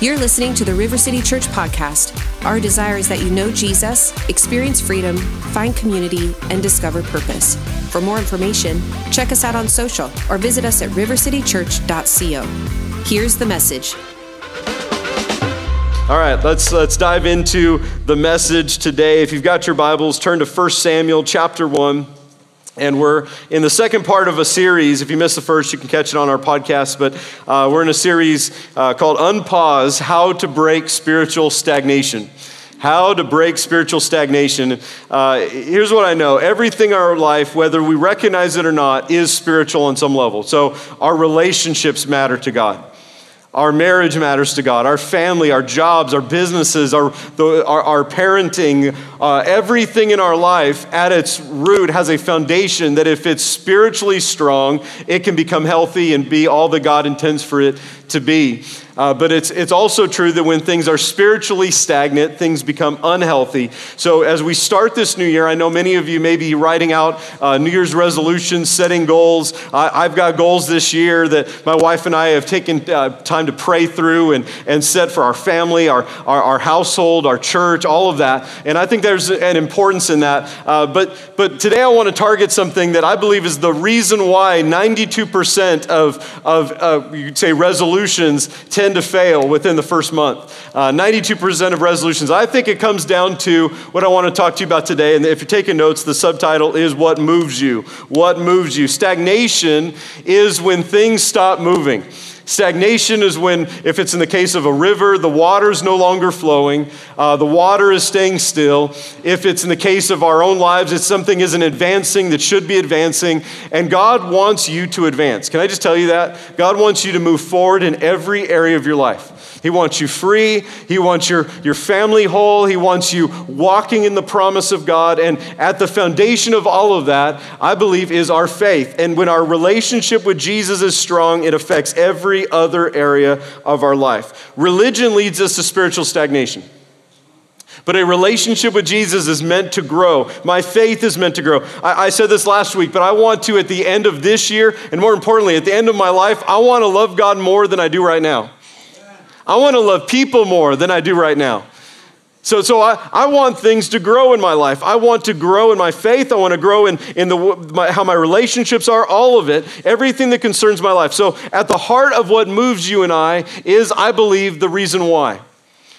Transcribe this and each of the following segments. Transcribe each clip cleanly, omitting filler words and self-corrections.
You're listening to the River City Church podcast. Our desire is that you know Jesus, experience freedom, find community, and discover purpose. For more information, check us out on social or visit us at RiverCityChurch.co. Here's the message. All right, let's dive into the message today. If you've got your Bibles, turn to 1 Samuel chapter 1. And we're in the second part of a series. If you missed the first, you can catch it on our podcast. But we're in a series called Unpause, How to Break Spiritual Stagnation. How to break spiritual stagnation. Here's what I know. Everything in our life, whether we recognize it or not, is spiritual on some level. So our relationships matter to God. Our marriage matters to God, our family, our jobs, our businesses, our parenting, everything in our life at its root has a foundation that if it's spiritually strong, it can become healthy and be all that God intends for it to be. But it's also true that when things are spiritually stagnant, things become unhealthy. So as we start this new year, I know many of you may be writing out New Year's resolutions, setting goals. I've got goals this year that my wife and I have taken time to pray through and set for our family, our household, our church, all of that. And I think there's an importance in that. But today I want to target something that I believe is the reason why 92% of you'd say resolutions tend to fail within the first month. 92% of resolutions. I think it comes down to what I want to talk to you about today. And if you're taking notes, the subtitle is What Moves You? What moves you? Stagnation is when things stop moving. Stagnation is when, if it's in the case of a river, the water is no longer flowing, the water is staying still. If it's in the case of our own lives, it's something isn't advancing that should be advancing, and God wants you to advance. Can I just tell you that? God wants you to move forward in every area of your life. He wants you free, He wants your family whole, He wants you walking in the promise of God, and at the foundation of all of that, I believe, is our faith. And when our relationship with Jesus is strong, it affects every other area of our life. Religion leads us to spiritual stagnation. But a relationship with Jesus is meant to grow. My faith is meant to grow. I said this last week, but I want to, at the end of this year, and more importantly, at the end of my life, I want to love God more than I do right now. I want to love people more than I do right now. So I want things to grow in my life. I want to grow in my faith. I want to grow in how my relationships are, all of it, everything that concerns my life. So at the heart of what moves you and I is, I believe, the reason why.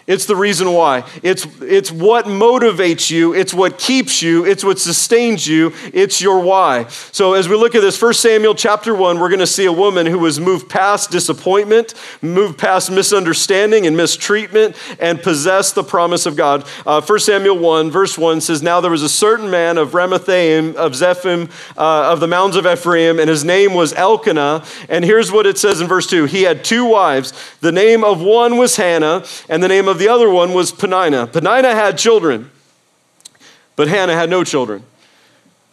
It's the reason why. It's what motivates you. It's what keeps you. It's what sustains you. It's your why. So as we look at this, 1 Samuel chapter 1, we're going to see a woman who was moved past disappointment, moved past misunderstanding and mistreatment, and possessed the promise of God. 1 Samuel 1, verse 1 says, "Now there was a certain man of Ramathaim, of Zephim, of the mountains of Ephraim, and his name was Elkanah." And here's what it says in verse 2. "He had two wives. The name of one was Hannah, and the name of the other one was Peninnah. Peninnah had children, but Hannah had no children."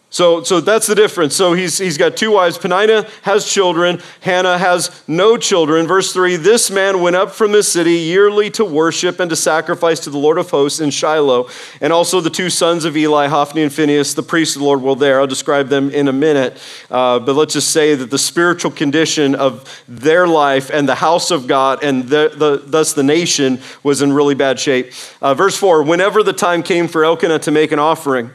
So that's the difference. So he's got two wives. Peninnah has children. Hannah has no children. Verse 3, "This man went up from this city yearly to worship and to sacrifice to the Lord of hosts in Shiloh. And also the two sons of Eli, Hophni and Phinehas, the priests of the Lord, were there." I'll describe them in a minute. But let's just say that the spiritual condition of their life and the house of God and thus the nation was in really bad shape. Verse 4, "Whenever the time came for Elkanah to make an offering,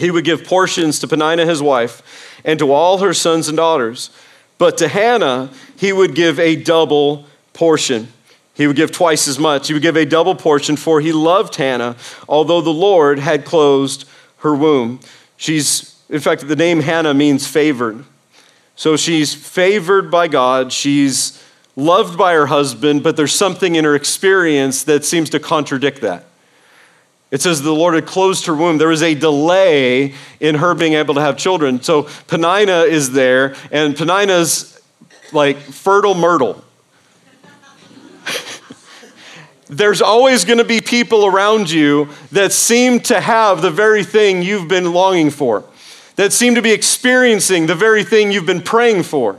he would give portions to Peninnah, his wife, and to all her sons and daughters. But to Hannah, he would give a double portion." He would give twice as much. He would give a double portion, for he loved Hannah, although the Lord had closed her womb. In fact, the name Hannah means favored. So she's favored by God. She's loved by her husband, but there's something in her experience that seems to contradict that. It says the Lord had closed her womb. There was a delay in her being able to have children. So Peninnah is there, and Peninnah's like fertile myrtle. There's always going to be people around you that seem to have the very thing you've been longing for, that seem to be experiencing the very thing you've been praying for,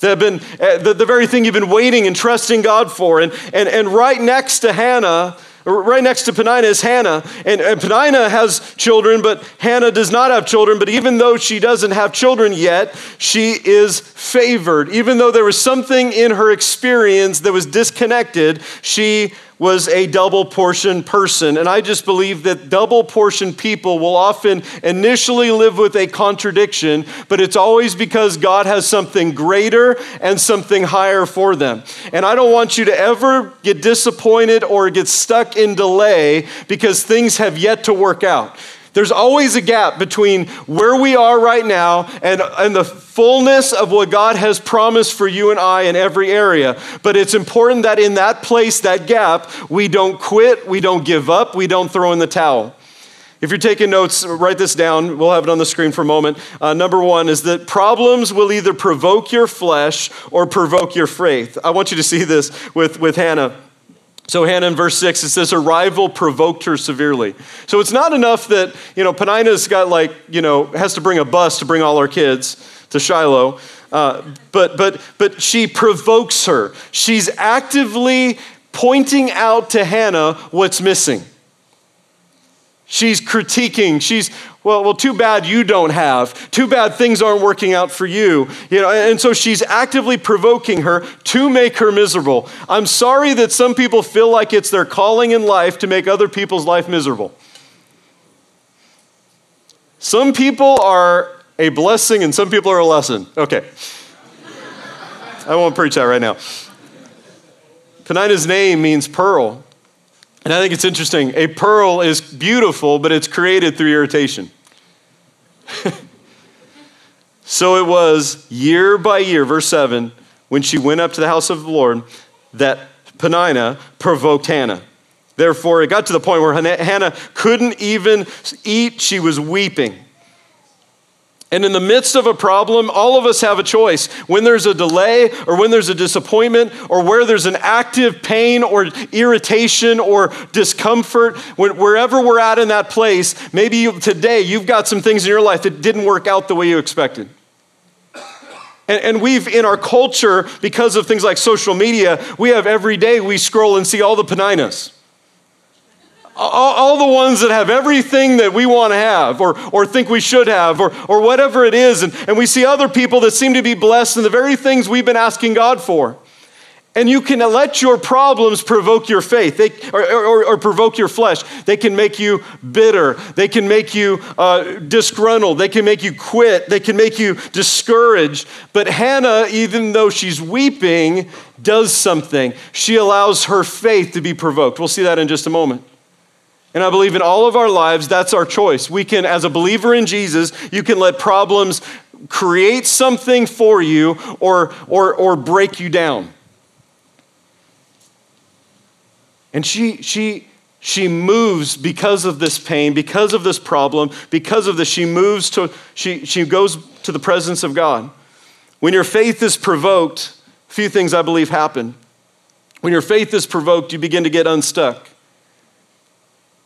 that have been the very thing you've been waiting and trusting God for. And right next to Hannah Right next to Peninnah is Hannah, and Peninnah has children, but Hannah does not have children. But even though she doesn't have children yet, she is favored. Even though there was something in her experience that was disconnected, she was a double portion person. And I just believe that double portion people will often initially live with a contradiction, but it's always because God has something greater and something higher for them. And I don't want you to ever get disappointed or get stuck in delay because things have yet to work out. There's always a gap between where we are right now and the fullness of what God has promised for you and I in every area. But it's important that in that place, that gap, we don't quit, we don't give up, we don't throw in the towel. If you're taking notes, write this down. We'll have it on the screen for a moment. Number one is that problems will either provoke your flesh or provoke your faith. I want you to see this with Hannah. So Hannah in verse 6, it says her rival provoked her severely. So it's not enough that, Peninnah's got has to bring a bus to bring all her kids to Shiloh. But she provokes her. She's actively pointing out to Hannah what's missing. She's critiquing. Well, too bad you don't have. Too bad things aren't working out for you. And so she's actively provoking her to make her miserable. I'm sorry that some people feel like it's their calling in life to make other people's life miserable. Some people are a blessing and some people are a lesson. Okay. I won't preach that right now. Peninnah's name means pearl. And I think it's interesting. A pearl is beautiful, but it's created through irritation. So it was year by year, verse 7, when she went up to the house of the Lord, that Peninnah provoked Hannah. Therefore, it got to the point where Hannah couldn't even eat. She was weeping. And in the midst of a problem, all of us have a choice. When there's a delay or when there's a disappointment or where there's an active pain or irritation or discomfort, wherever we're at in that place, maybe today you've got some things in your life that didn't work out the way you expected. And we've, in our culture, because of things like social media, we have every day we scroll and see all the Penihas. All the ones that have everything that we want to have or think we should have or whatever it is. And we see other people that seem to be blessed in the very things we've been asking God for. And you can let your problems provoke your faith or provoke your flesh. They can make you bitter. They can make you disgruntled. They can make you quit. They can make you discouraged. But Hannah, even though she's weeping, does something. She allows her faith to be provoked. We'll see that in just a moment. And I believe in all of our lives, that's our choice. We can, as a believer in Jesus, you can let problems create something for you or break you down. And she moves because of this pain, because of this problem, because of this, she goes to the presence of God. When your faith is provoked, a few things I believe happen. When your faith is provoked, you begin to get unstuck.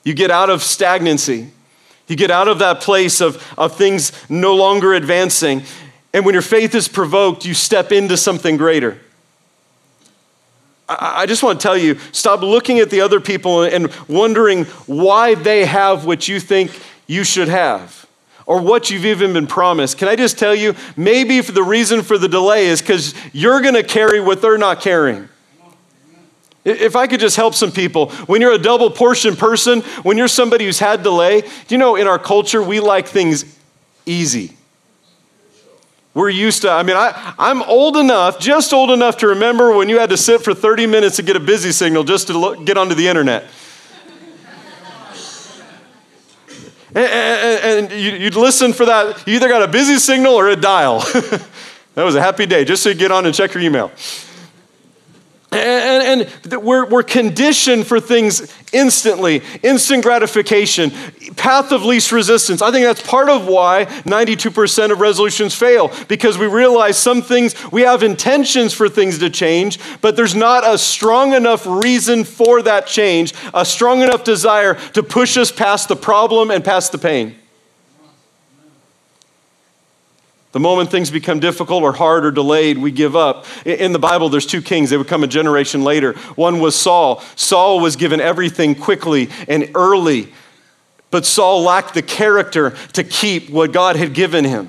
You get out of stagnancy. You get out of that place of things no longer advancing. And when your faith is provoked, you step into something greater. I just want to tell you, stop looking at the other people and wondering why they have what you think you should have or what you've even been promised. Can I just tell you, maybe the reason for the delay is because you're going to carry what they're not carrying. If I could just help some people, when you're a double portion person, when you're somebody who's had delay, in our culture, we like things easy. We're used to, I'm old enough, just old enough to remember when you had to sit for 30 minutes to get a busy signal just to get onto the internet. And you'd listen for that. You either got a busy signal or a dial. That was a happy day, just so you get on and check your email. And we're conditioned for things instantly, instant gratification, path of least resistance. I think that's part of why 92% of resolutions fail, because we realize some things, we have intentions for things to change, but there's not a strong enough reason for that change, a strong enough desire to push us past the problem and past the pain. The moment things become difficult or hard or delayed, we give up. In the Bible, there's two kings. They would come a generation later. One was Saul. Saul was given everything quickly and early, but Saul lacked the character to keep what God had given him.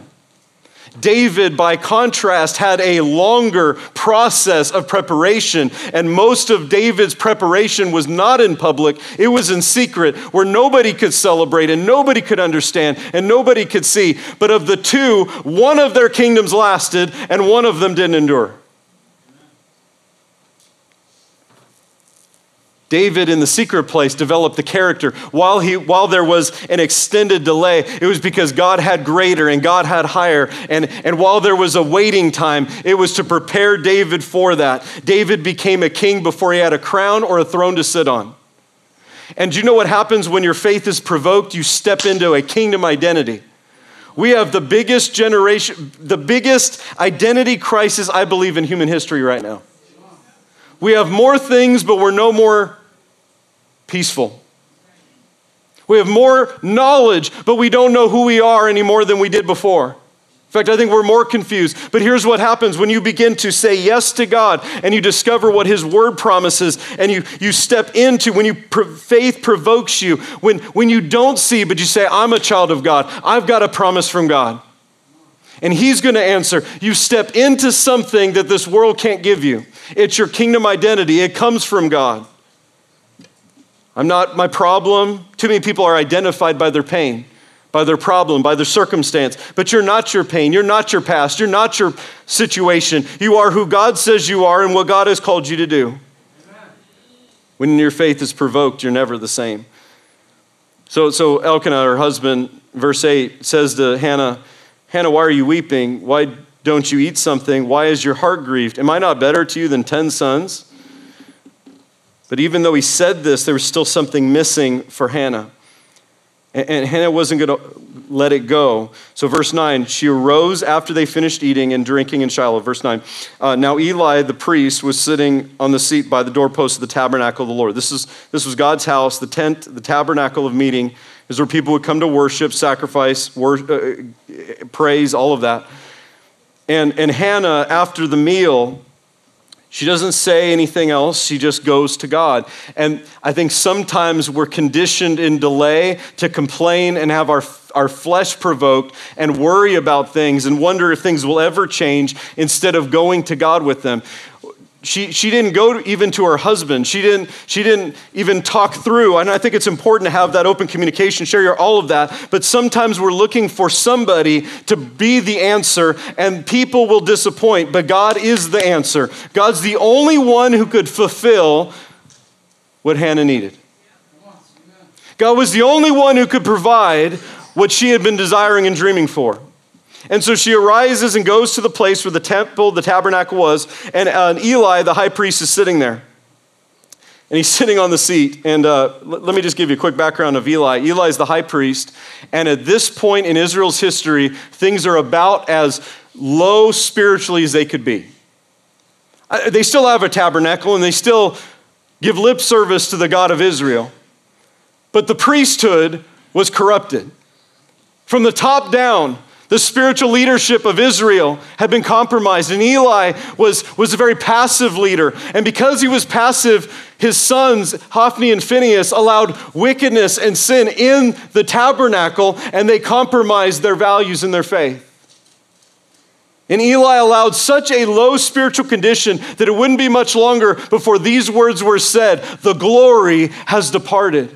David, by contrast, had a longer process of preparation, and most of David's preparation was not in public. It was in secret, where nobody could celebrate, and nobody could understand, and nobody could see. But of the two, one of their kingdoms lasted, and one of them didn't endure. David, in the secret place, developed the character. While there was an extended delay, it was because God had greater and God had higher. And while there was a waiting time, it was to prepare David for that. David became a king before he had a crown or a throne to sit on. And you know what happens when your faith is provoked? You step into a kingdom identity. We have the biggest generation, the biggest identity crisis, I believe, in human history right now. We have more things, but we're no more peaceful. We have more knowledge, but we don't know who we are any more than we did before. In fact, I think we're more confused. But here's what happens when you begin to say yes to God and you discover what His Word promises, and you step into, when faith provokes you, when you don't see, but you say, I'm a child of God. I've got a promise from God, and He's going to answer. You step into something that this world can't give you. It's your kingdom identity. It comes from God. I'm not my problem. Too many people are identified by their pain, by their problem, by their circumstance. But you're not your pain. You're not your past. You're not your situation. You are who God says you are and what God has called you to do. Amen. When your faith is provoked, you're never the same. So Elkanah, her husband, verse 8, says to Hannah, Hannah, why are you weeping? Why don't you eat something? Why is your heart grieved? Am I not better to you than 10 sons? But even though he said this, there was still something missing for Hannah. And Hannah wasn't going to let it go. So verse 9, she arose after they finished eating and drinking in Shiloh. Verse 9, now Eli the priest was sitting on the seat by the doorpost of the tabernacle of the Lord. This was God's house, the tent, the tabernacle of meeting, is where people would come to worship, sacrifice, praise, all of that. And Hannah, after the meal, she doesn't say anything else. She just goes to God. And I think sometimes we're conditioned in delay to complain and have our flesh provoked and worry about things and wonder if things will ever change instead of going to God with them. She didn't go even to her husband. She didn't even talk through. And I think it's important to have that open communication, share your all of that. But sometimes we're looking for somebody to be the answer, and people will disappoint. But God is the answer. God's the only one who could fulfill what Hannah needed. God was the only one who could provide what she had been desiring and dreaming for. And so she arises and goes to the place where the temple, the tabernacle was, and Eli, the high priest, is sitting there. And he's sitting on the seat. And let me just give you a quick background of Eli. Eli is the high priest. And at this point in Israel's history, things are about as low spiritually as they could be. They still have a tabernacle, and they still give lip service to the God of Israel. But the priesthood was corrupted. From the top down, the spiritual leadership of Israel had been compromised, and Eli was a very passive leader. And because he was passive, his sons, Hophni and Phinehas, allowed wickedness and sin in the tabernacle, and they compromised their values and their faith. And Eli allowed such a low spiritual condition that it wouldn't be much longer before these words were said, "The glory has departed."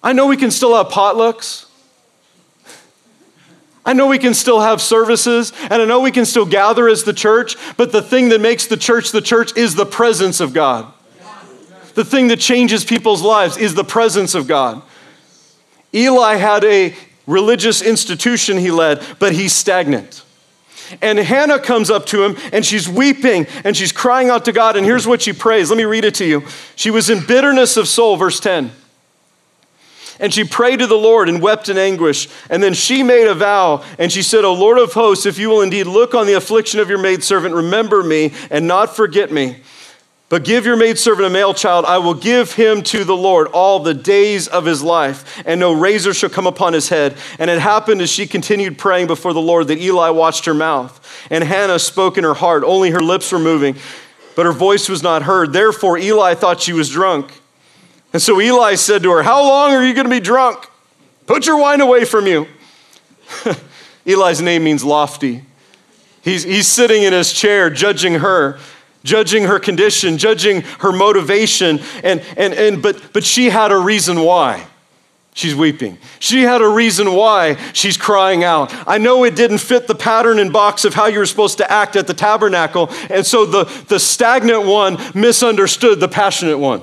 I know we can still have potlucks. I know we can still have services, and I know we can still gather as the church, but the thing that makes the church is the presence of God. The thing that changes people's lives is the presence of God. Eli had a religious institution he led, but he's stagnant. And Hannah comes up to him, and she's weeping, and she's crying out to God, and here's what she prays. Let me read it to you. She was in bitterness of soul, verse 10. And she prayed to the Lord and wept in anguish. And then she made a vow, and she said, O Lord of hosts, if you will indeed look on the affliction of your maidservant, remember me and not forget me. But give your maidservant a male child, I will give him to the Lord all the days of his life, and no razor shall come upon his head. And it happened as she continued praying before the Lord that Eli watched her mouth, and Hannah spoke in her heart, only her lips were moving, but her voice was not heard. Therefore Eli thought she was drunk. And so Eli said to her, how long are you going to be drunk? Put your wine away from you. Eli's name means lofty. He's sitting in his chair judging her condition, judging her motivation, but she had a reason why she's weeping. She had a reason why she's crying out. I know it didn't fit the pattern and box of how you were supposed to act at the tabernacle, and so the stagnant one misunderstood the passionate one.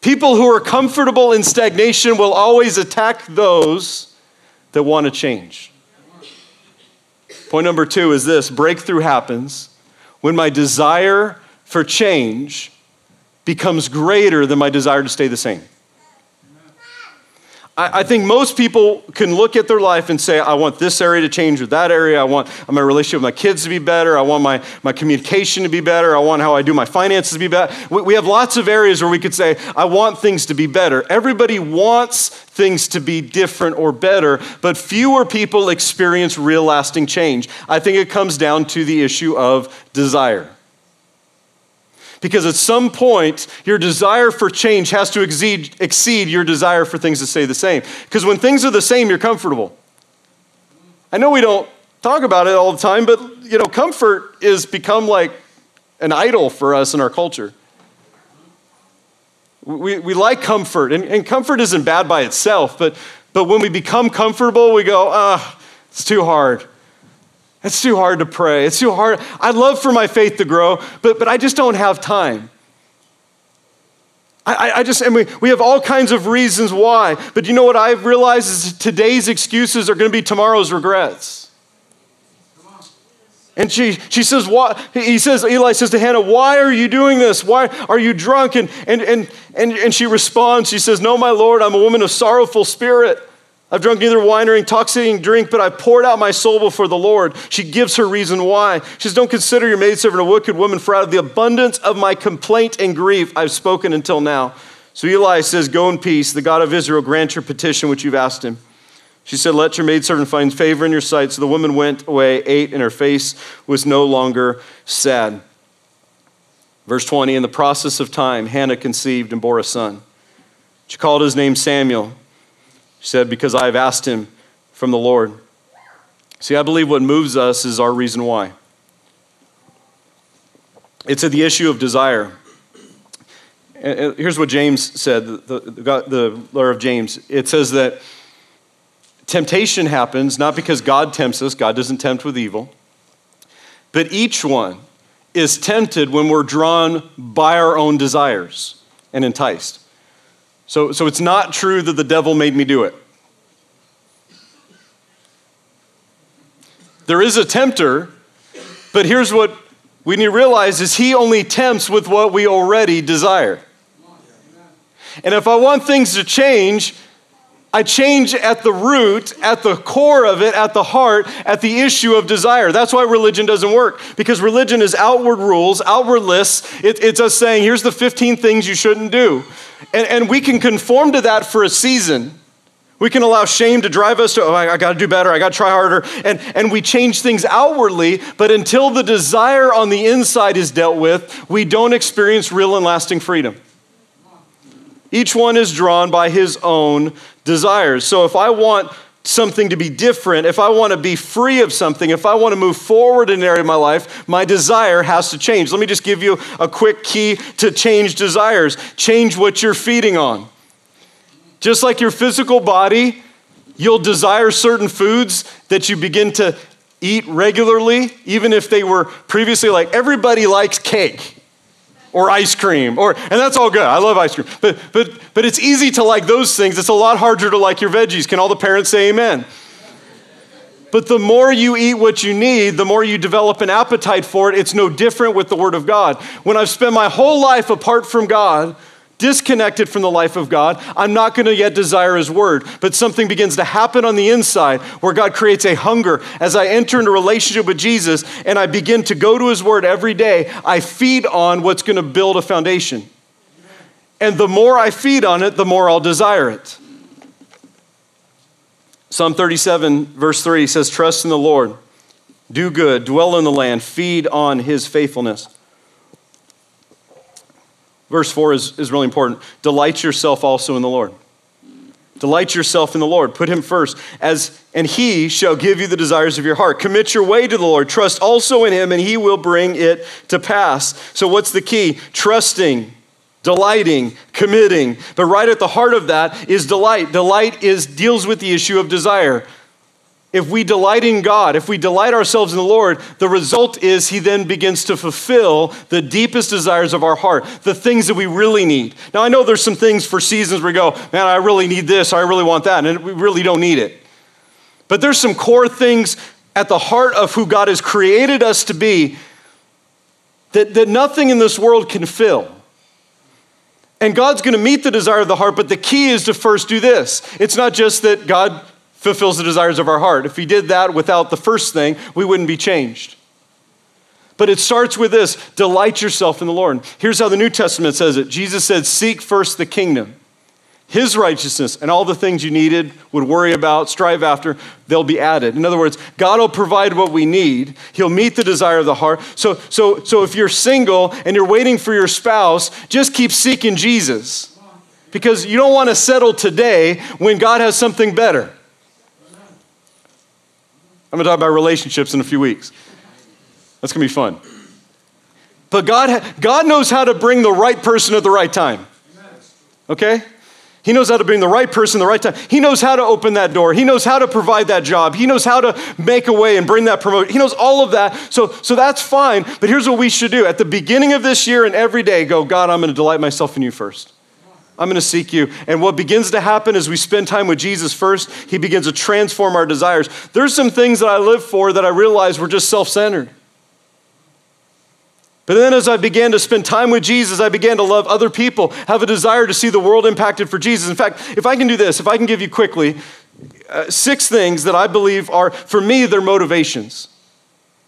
People who are comfortable in stagnation will always attack those that want to change. Point number two is this: breakthrough happens when my desire for change becomes greater than my desire to stay the same. I think most people can look at their life and say, I want this area to change or that area. I want my relationship with my kids to be better. I want my communication to be better. I want how I do my finances to be better. We have lots of areas where we could say, I want things to be better. Everybody wants things to be different or better, but fewer people experience real lasting change. I think it comes down to the issue of desire. Because at some point, your desire for change has to exceed your desire for things to stay the same. Because when things are the same, you're comfortable. I know we don't talk about it all the time, but comfort is become like an idol for us in our culture. We like comfort, and comfort isn't bad by itself, but when we become comfortable, we go, it's too hard. It's too hard to pray. It's too hard. I'd love for my faith to grow, but I just don't have time. We have all kinds of reasons why, but you know what I've realized is today's excuses are going to be tomorrow's regrets. And she says, "What?" Eli says to Hannah, why are you doing this? Why are you drunk? And she responds, she says, no, my Lord, I'm a woman of sorrowful spirit. I've drunk neither wine nor intoxicating drink, but I poured out my soul before the Lord. She gives her reason why. She says, don't consider your maidservant a wicked woman, for out of the abundance of my complaint and grief, I've spoken until now. So Eli says, go in peace. The God of Israel grant your petition, which you've asked him. She said, let your maidservant find favor in your sight. So the woman went away, ate, and her face was no longer sad. Verse 20, in the process of time, Hannah conceived and bore a son. She called his name Samuel. She said, because I have asked him from the Lord. See, I believe what moves us is our reason why. It's at the issue of desire. And here's what James said, the letter of James. It says that temptation happens not because God tempts us. God doesn't tempt with evil. But each one is tempted when we're drawn by our own desires and enticed. So it's not true that the devil made me do it. There is a tempter, but here's what we need to realize is he only tempts with what we already desire. And if I want things to change, I change at the root, at the core of it, at the heart, at the issue of desire. That's why religion doesn't work, because religion is outward rules, outward lists. It's us saying, here's the 15 things you shouldn't do. And we can conform to that for a season. We can allow shame to drive us to, oh, I got to do better, I got to try harder. And we change things outwardly, but until the desire on the inside is dealt with, we don't experience real and lasting freedom. Each one is drawn by his own desires. So if I want something to be different, if I want to be free of something, if I want to move forward in an area of my life, my desire has to change. Let me just give you a quick key to change desires. Change what you're feeding on. Just like your physical body, you'll desire certain foods that you begin to eat regularly, even if they were previously like, everybody likes cake or ice cream, and that's all good. I love ice cream. But it's easy to like those things. It's a lot harder to like your veggies. Can all the parents say amen? But the more you eat what you need, the more you develop an appetite for it. It's no different with the Word of God. When I've spent my whole life apart from God, disconnected from the life of God. I'm not going to yet desire his word, but something begins to happen on the inside where God creates a hunger. As I enter into relationship with Jesus and I begin to go to his word every day, I feed on what's going to build a foundation. And the more I feed on it, the more I'll desire it. Psalm 37, verse 3 says, trust in the Lord, do good, dwell in the land, feed on his faithfulness. Verse 4 is really important. Delight yourself also in the Lord. Delight yourself in the Lord. Put him first, and he shall give you the desires of your heart. Commit your way to the Lord. Trust also in him, and he will bring it to pass. So what's the key? Trusting, delighting, committing. But right at the heart of that is delight. Delight deals with the issue of desire. If we delight in God, if we delight ourselves in the Lord, the result is he then begins to fulfill the deepest desires of our heart, the things that we really need. Now, I know there's some things for seasons where we go, man, I really need this, or I really want that, and we really don't need it. But there's some core things at the heart of who God has created us to be that nothing in this world can fill. And God's going to meet the desire of the heart, but the key is to first do this. It's not just that God fulfills the desires of our heart. If he did that without the first thing, we wouldn't be changed. But it starts with this: delight yourself in the Lord. Here's how the New Testament says it. Jesus said, seek first the kingdom, his righteousness, and all the things you needed, would worry about, strive after, they'll be added. In other words, God will provide what we need. He'll meet the desire of the heart. So if you're single and you're waiting for your spouse, just keep seeking Jesus, because you don't want to settle today when God has something better. I'm going to talk about relationships in a few weeks. That's going to be fun. But God knows how to bring the right person at the right time. Okay? He knows how to bring the right person at the right time. He knows how to open that door. He knows how to provide that job. He knows how to make a way and bring that promotion. He knows all of that. So that's fine. But here's what we should do. At the beginning of this year and every day, go, God, I'm going to delight myself in you first. I'm going to seek you. And what begins to happen is we spend time with Jesus first. He begins to transform our desires. There's some things that I live for that I realized were just self-centered. But then as I began to spend time with Jesus, I began to love other people, have a desire to see the world impacted for Jesus. In fact, if I can do this, if I can give you quickly 6 things that I believe are, for me, they're motivations.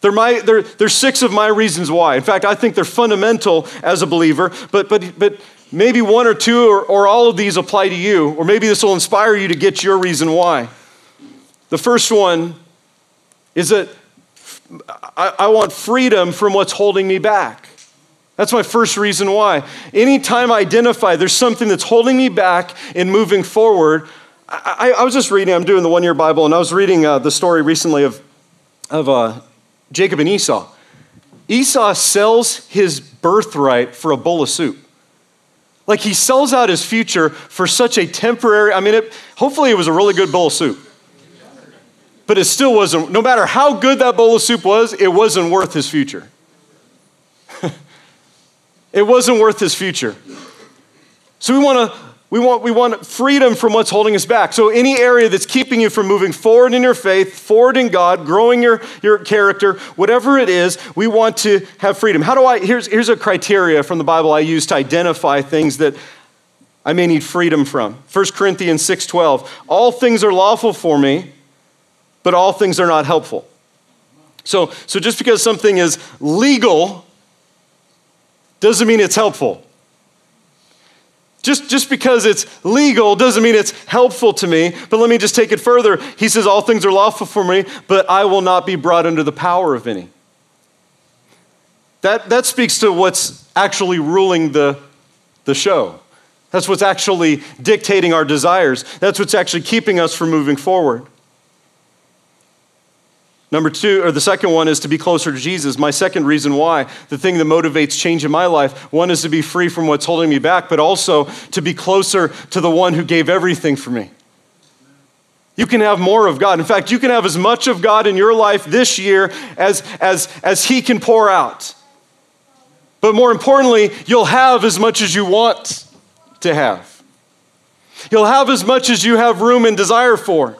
They're 6 of my reasons why. In fact, I think they're fundamental as a believer, but maybe one or two or all of these apply to you, or maybe this will inspire you to get your reason why. The first one is that I want freedom from what's holding me back. That's my first reason why. Anytime I identify there's something that's holding me back in moving forward, I was just reading, I'm doing the one-year Bible, and I was reading the story recently of Jacob and Esau. Esau sells his birthright for a bowl of soup. Like, he sells out his future for such a temporary, hopefully it was a really good bowl of soup. But it still wasn't, no matter how good that bowl of soup was, it wasn't worth his future. It wasn't worth his future. So we want freedom from what's holding us back. So any area that's keeping you from moving forward in your faith, forward in God, growing your character, whatever it is, we want to have freedom. How do I, here's a criteria from the Bible I use to identify things that I may need freedom from. 1 Corinthians 6:12, all things are lawful for me, but all things are not helpful. So just because something is legal doesn't mean it's helpful. Just because it's legal doesn't mean it's helpful to me, but let me just take it further. He says, all things are lawful for me, but I will not be brought under the power of any. That speaks to what's actually ruling the show. That's what's actually dictating our desires. That's what's actually keeping us from moving forward. The second one is to be closer to Jesus. My second reason why, the thing that motivates change in my life, one is to be free from what's holding me back, but also to be closer to the one who gave everything for me. You can have more of God. In fact, you can have as much of God in your life this year as he can pour out. But more importantly, you'll have as much as you want to have. You'll have as much as you have room and desire for.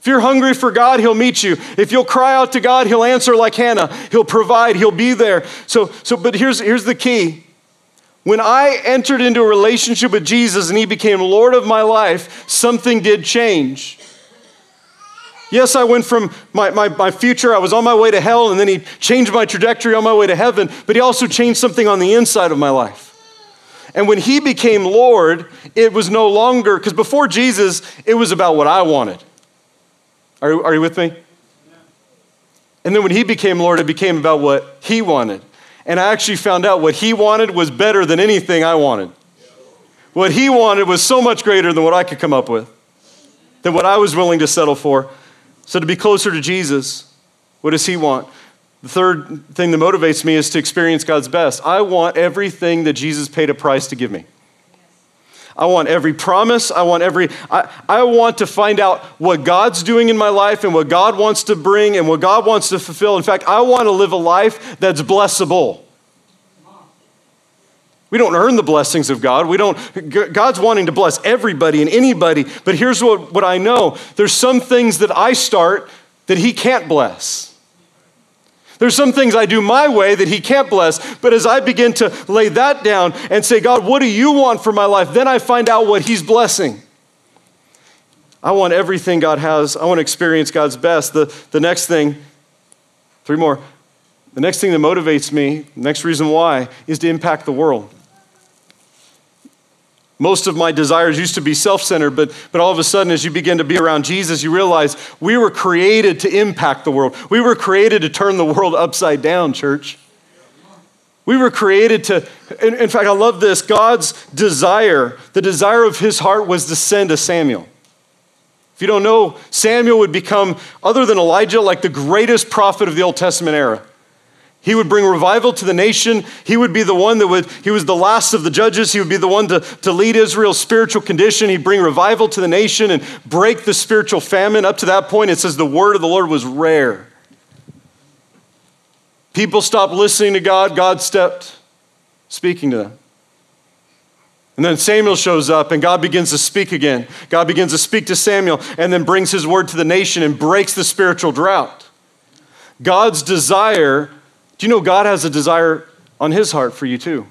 If you're hungry for God, he'll meet you. If you'll cry out to God, he'll answer like Hannah. He'll provide, he'll be there. But here's the key. When I entered into a relationship with Jesus and he became Lord of my life, something did change. Yes, I went from my future, I was on my way to hell, and then he changed my trajectory on my way to heaven, but he also changed something on the inside of my life. And when he became Lord, it was no longer, because before Jesus, it was about what I wanted. Are you with me? Yeah. And then when he became Lord, it became about what he wanted. And I actually found out what he wanted was better than anything I wanted. What he wanted was so much greater than what I could come up with, than what I was willing to settle for. So to be closer to Jesus, what does he want? The third thing that motivates me is to experience God's best. I want everything that Jesus paid a price to give me. I want every promise. I want to find out what God's doing in my life and what God wants to bring and what God wants to fulfill. In fact, I want to live a life that's blessable. We don't earn the blessings of God. God's wanting to bless everybody and anybody, but here's what I know. There's some things that I start that he can't bless. There's some things I do my way that he can't bless, but as I begin to lay that down and say, God, what do you want for my life? Then I find out what he's blessing. I want everything God has. I want to experience God's best. The next thing, three more. The next thing that motivates me, the next reason why, is to impact the world. Most of my desires used to be self-centered, but all of a sudden, as you begin to be around Jesus, you realize we were created to impact the world. We were created to turn the world upside down, church. We were created to, in fact, I love this, God's desire, the desire of his heart was to send a Samuel. If you don't know, Samuel would become, other than Elijah, like the greatest prophet of the Old Testament era. He would bring revival to the nation. He would be the one he was the last of the judges. He would be the one to lead Israel's spiritual condition. He'd bring revival to the nation and break the spiritual famine. Up to that point, it says the word of the Lord was rare. People stopped listening to God. God stopped speaking to them. And then Samuel shows up and God begins to speak again. God begins to speak to Samuel and then brings his word to the nation and breaks the spiritual drought. God's desire. Do you know God has a desire on his heart for you too?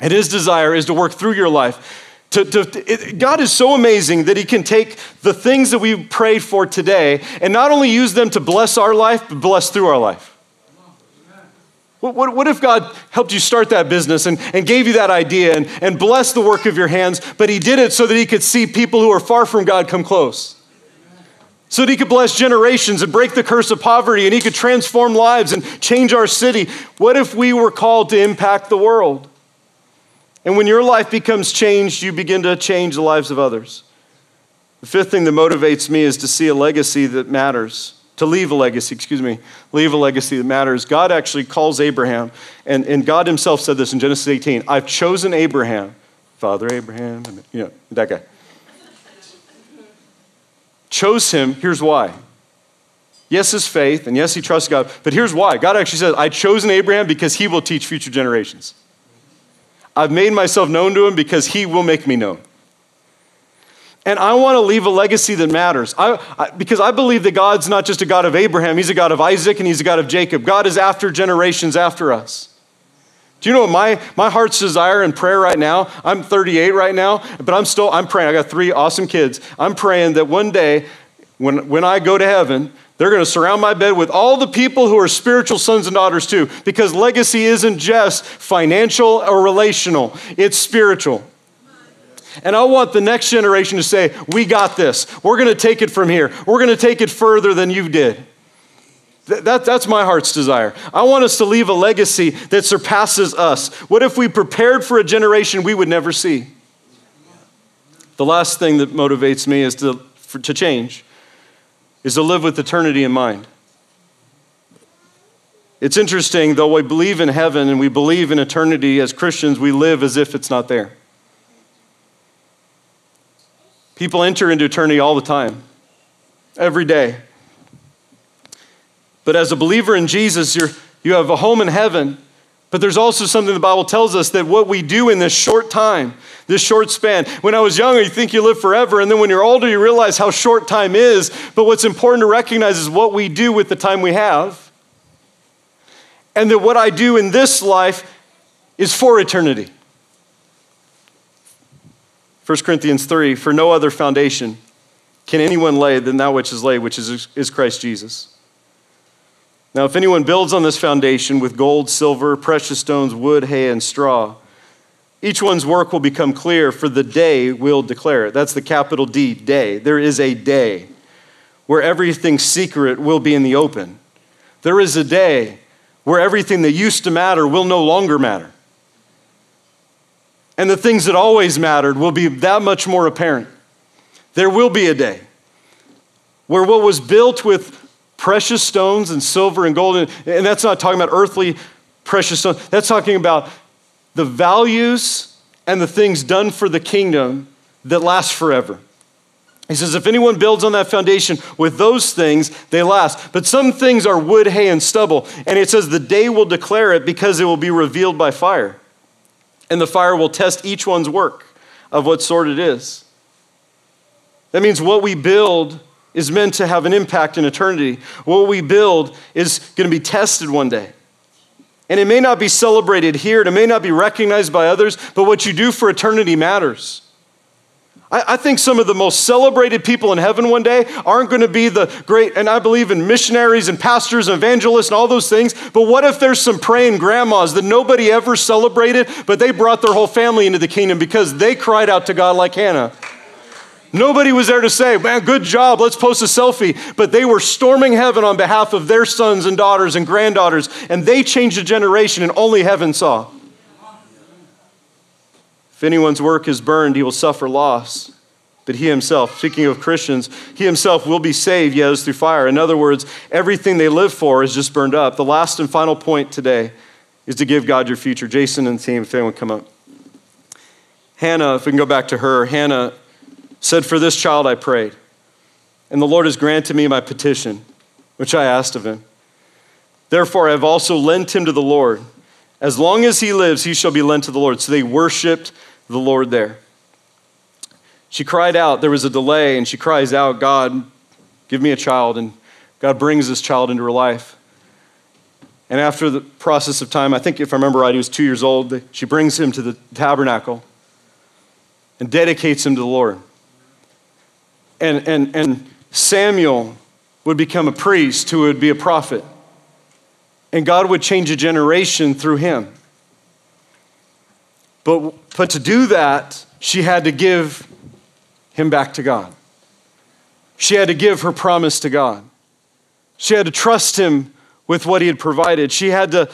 And his desire is to work through your life. God is so amazing that he can take the things that we prayed for today and not only use them to bless our life, but bless through our life. What if God helped you start that business and gave you that idea and blessed the work of your hands, but he did it so that he could see people who are far from God come close? So that he could bless generations and break the curse of poverty and he could transform lives and change our city. What if we were called to impact the world? And when your life becomes changed, you begin to change the lives of others. The fifth thing that motivates me is to see a legacy that matters, to leave a legacy that matters. God actually calls Abraham, and God himself said this in Genesis 18, I've chosen Abraham, Father Abraham, you know, that guy. Chose him, here's why. Yes, his faith, and yes, he trusts God, but here's why. God actually says, I've chosen Abraham because he will teach future generations. I've made myself known to him because he will make me known. And I want to leave a legacy that matters. Because I believe that God's not just a God of Abraham, he's a God of Isaac and he's a God of Jacob. God is after generations after us. Do you know what my heart's desire and prayer right now? I'm 38 right now, but I'm praying. I got three awesome kids. I'm praying that one day when I go to heaven, they're going to surround my bed with all the people who are spiritual sons and daughters too, because legacy isn't just financial or relational. It's spiritual. And I want the next generation to say, we got this. We're going to take it from here. We're going to take it further than you did. That's my heart's desire. I want us to leave a legacy that surpasses us. What if we prepared for a generation we would never see? The last thing that motivates me is to change, is to live with eternity in mind. It's interesting, though we believe in heaven and we believe in eternity, as Christians, we live as if it's not there. People enter into eternity all the time, every day. But as a believer in Jesus, you have a home in heaven, but there's also something the Bible tells us that what we do in this short time, this short span. When I was younger, you think you live forever, and then when you're older, you realize how short time is, but what's important to recognize is what we do with the time we have, and that what I do in this life is for eternity. 1 Corinthians 3, for no other foundation can anyone lay than that which is laid, which is Christ Jesus. Now, if anyone builds on this foundation with gold, silver, precious stones, wood, hay, and straw, each one's work will become clear, for the day will declare it. That's the capital D, day. There is a day where everything secret will be in the open. There is a day where everything that used to matter will no longer matter. And the things that always mattered will be that much more apparent. There will be a day where what was built with precious stones and silver and gold, and that's not talking about earthly precious stones, that's talking about the values and the things done for the kingdom that last forever. He says, if anyone builds on that foundation with those things, they last. But some things are wood, hay, and stubble. And it says the day will declare it because it will be revealed by fire. And the fire will test each one's work of what sort it is. That means what we build is meant to have an impact in eternity. What we build is going to be tested one day. And it may not be celebrated here, and it may not be recognized by others, but what you do for eternity matters. I think some of the most celebrated people in heaven one day aren't going to be the great, and I believe in missionaries and pastors and evangelists and all those things, but what if there's some praying grandmas that nobody ever celebrated, but they brought their whole family into the kingdom because they cried out to God like Hannah. Nobody was there to say, man, good job, let's post a selfie. But they were storming heaven on behalf of their sons and daughters and granddaughters, and they changed a generation and only heaven saw. If anyone's work is burned, he will suffer loss. But he himself, speaking of Christians, he himself will be saved, yes, through fire. In other words, everything they live for is just burned up. The last and final point today is to give God your future. Jason and the team, if anyone come up. Hannah, if we can go back to her, Hannah said, for this child I prayed, and the Lord has granted me my petition, which I asked of him. Therefore, I have also lent him to the Lord. As long as he lives, he shall be lent to the Lord. So they worshiped the Lord there. She cried out. There was a delay, and she cries out, God, give me a child. And God brings this child into her life. And after the process of time, I think if I remember right, he was 2 years old. She brings him to the tabernacle and dedicates him to the Lord. And Samuel would become a priest who would be a prophet. And God would change a generation through him. But to do that, she had to give him back to God. She had to give her promise to God. She had to trust him with what he had provided. She had to,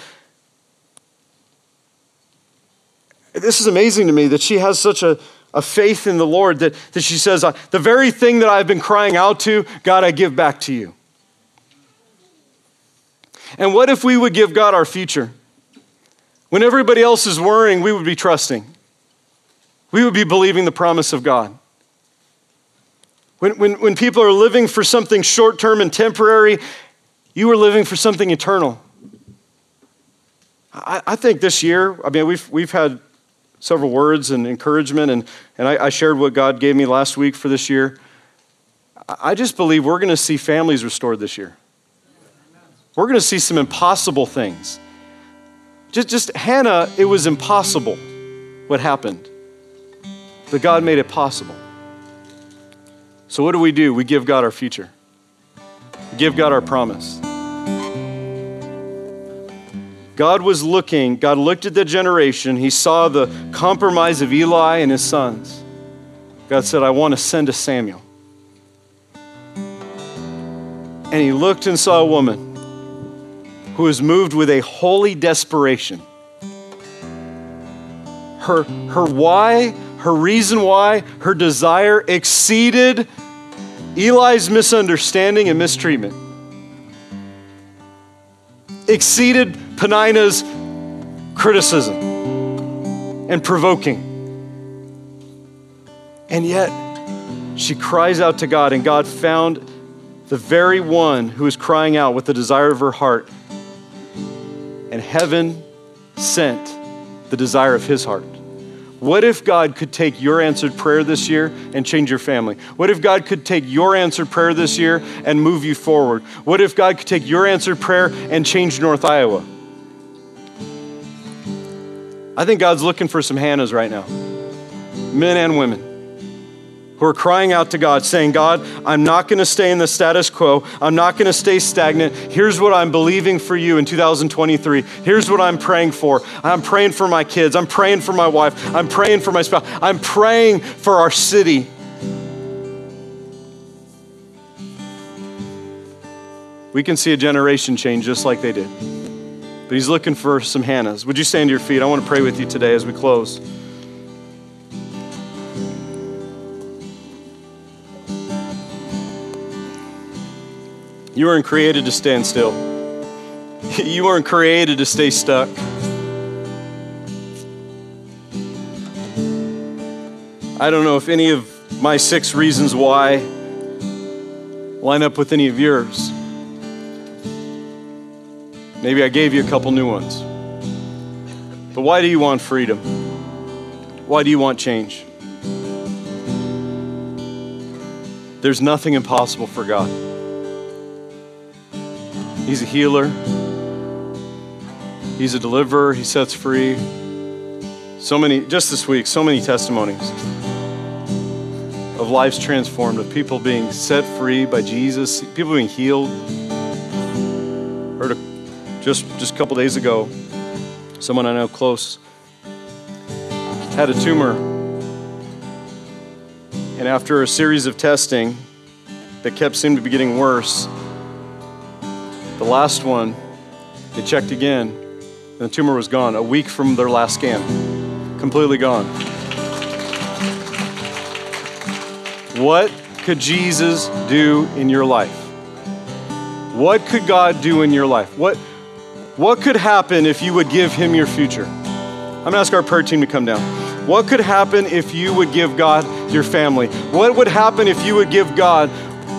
this is amazing to me that she has such a faith in the Lord that she says, the very thing that I've been crying out to, God, I give back to you. And what if we would give God our future? When everybody else is worrying, we would be trusting. We would be believing the promise of God. When people are living for something short-term and temporary, you are living for something eternal. I think this year, I mean, we've had several words and encouragement, and I shared what God gave me last week for this year. I just believe we're going to see families restored this year. We're going to see some impossible things. Just Hannah, it was impossible what happened, but God made it possible. So what do? We give God our future. We give God our promise. God looked at the generation. He saw the compromise of Eli and his sons. God said, I want to send a Samuel. And he looked and saw a woman who was moved with a holy desperation. Her why, her reason why, her desire exceeded Eli's misunderstanding and mistreatment. Exceeded Peninnah's criticism and provoking. And yet, she cries out to God, and God found the very one who was crying out with the desire of her heart, and heaven sent the desire of his heart. What if God could take your answered prayer this year and change your family? What if God could take your answered prayer this year and move you forward? What if God could take your answered prayer and change North Iowa? I think God's looking for some Hannahs right now, men and women. who are crying out to God, saying, God, I'm not going to stay in the status quo. I'm not going to stay stagnant. Here's what I'm believing for you in 2023. Here's what I'm praying for. I'm praying for my kids. I'm praying for my wife. I'm praying for my spouse. I'm praying for our city. We can see a generation change just like they did. But he's looking for some Hannahs. Would you stand to your feet? I want to pray with you today as we close. You weren't created to stand still. You weren't created to stay stuck. I don't know if any of my 6 reasons why line up with any of yours. Maybe I gave you a couple new ones. But why do you want freedom? Why do you want change? There's nothing impossible for God. He's a healer. He's a deliverer. He sets free. So many, just this week, so many testimonies of lives transformed, of people being set free by Jesus, people being healed. Heard just a couple days ago, someone I know close had a tumor. And after a series of testing that kept seeming to be getting worse, the last one, they checked again, and the tumor was gone. A week from their last scan, completely gone. What could Jesus do in your life? What could God do in your life? What could happen if you would give him your future? I'm gonna ask our prayer team to come down. What could happen if you would give God your family? What would happen if you would give God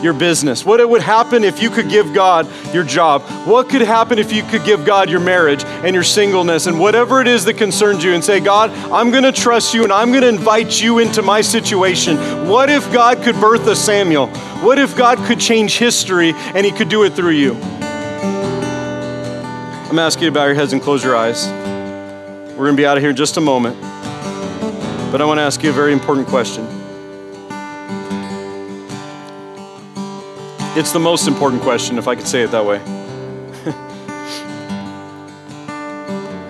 your business? What would happen if you could give God your job? What could happen if you could give God your marriage and your singleness and whatever it is that concerns you, and say, God, I'm going to trust you and I'm going to invite you into my situation. What if God could birth a Samuel? What if God could change history and he could do it through you? I'm asking you to bow your heads and close your eyes. We're going to be out of here in just a moment, but I want to ask you a very important question. It's the most important question, if I could say it that way.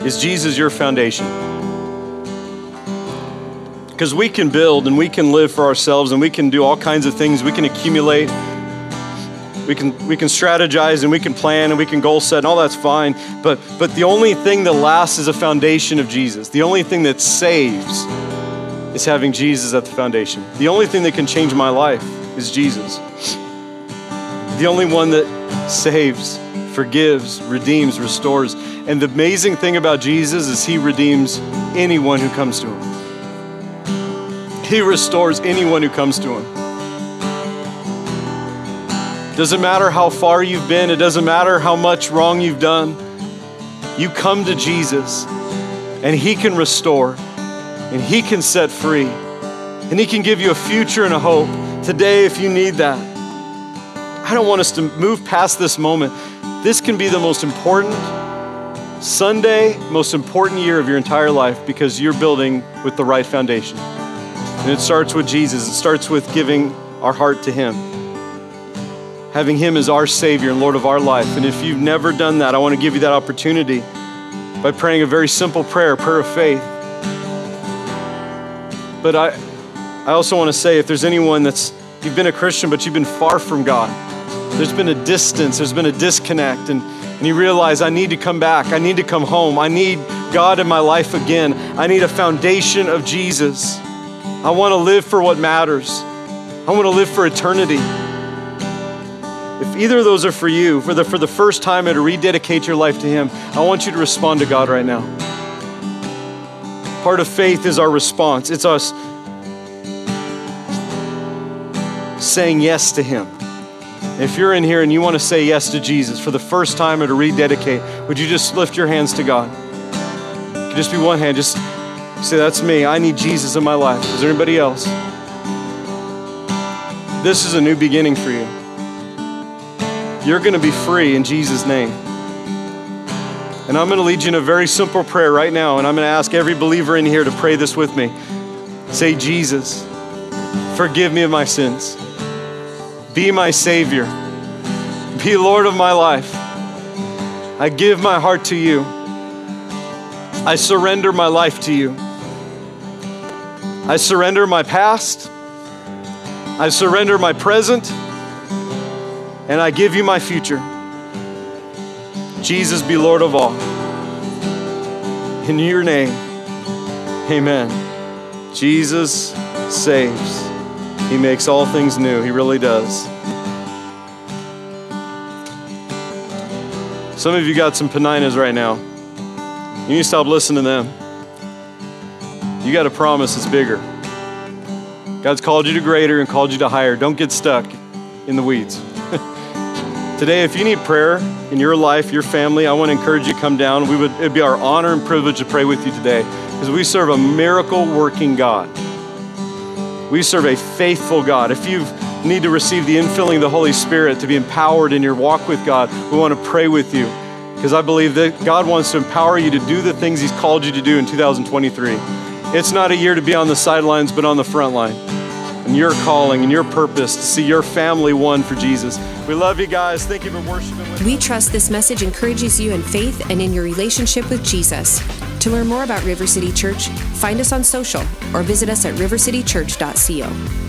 Is Jesus your foundation? Because we can build and we can live for ourselves and we can do all kinds of things. We can accumulate, we can strategize and we can plan and we can goal set and all that's fine. But the only thing that lasts is a foundation of Jesus. The only thing that saves is having Jesus at the foundation. The only thing that can change my life is Jesus. The only one that saves, forgives, redeems, restores. And the amazing thing about Jesus is he redeems anyone who comes to him. He restores anyone who comes to him. Doesn't matter how far you've been. It doesn't matter how much wrong you've done. You come to Jesus and he can restore and he can set free and he can give you a future and a hope today if you need that. I don't want us to move past this moment. This can be the most important Sunday, most important year of your entire life, because you're building with the right foundation. And it starts with Jesus. It starts with giving our heart to him, having him as our Savior and Lord of our life. And if you've never done that, I want to give you that opportunity by praying a very simple prayer, a prayer of faith. But I also want to say, if there's anyone you've been a Christian, but you've been far from God, there's been a distance, there's been a disconnect, and you realize, I need to come back, I need to come home, I need God in my life again, I need a foundation of Jesus. I want to live for what matters. I want to live for eternity. If either of those are for you, for the first time, or to rededicate your life to him, I want you to respond to God right now. Part of faith is our response. It's us saying yes to him. If you're in here and you want to say yes to Jesus for the first time or to rededicate, would you just lift your hands to God? It could just be one hand. Just say, that's me. I need Jesus in my life. Is there anybody else? This is a new beginning for you. You're going to be free in Jesus' name. And I'm going to lead you in a very simple prayer right now, and I'm going to ask every believer in here to pray this with me. Say, Jesus, Forgive me of my sins. Be my Savior. Be Lord of my life. I give my heart to you. I surrender my life to you. I surrender my past. I surrender my present. And I give you my future. Jesus, be Lord of all. In your name, amen. Jesus saves. He makes all things new. He really does. Some of you got some Peninnahs right now. You need to stop listening to them. You got a promise that's bigger. God's called you to greater and called you to higher. Don't get stuck in the weeds. Today, if you need prayer in your life, your family, I want to encourage you to come down. It'd be our honor and privilege to pray with you today because we serve a miracle-working God. We serve a faithful God. If you need to receive the infilling of the Holy Spirit to be empowered in your walk with God, we want to pray with you because I believe that God wants to empower you to do the things He's called you to do in 2023. It's not a year to be on the sidelines, but on the front line. And your calling and your purpose to see your family won for Jesus. We love you guys. Thank you for worshiping with us. We trust this message encourages you in faith and in your relationship with Jesus. To learn more about River City Church, find us on social or visit us at RiverCityChurch.co.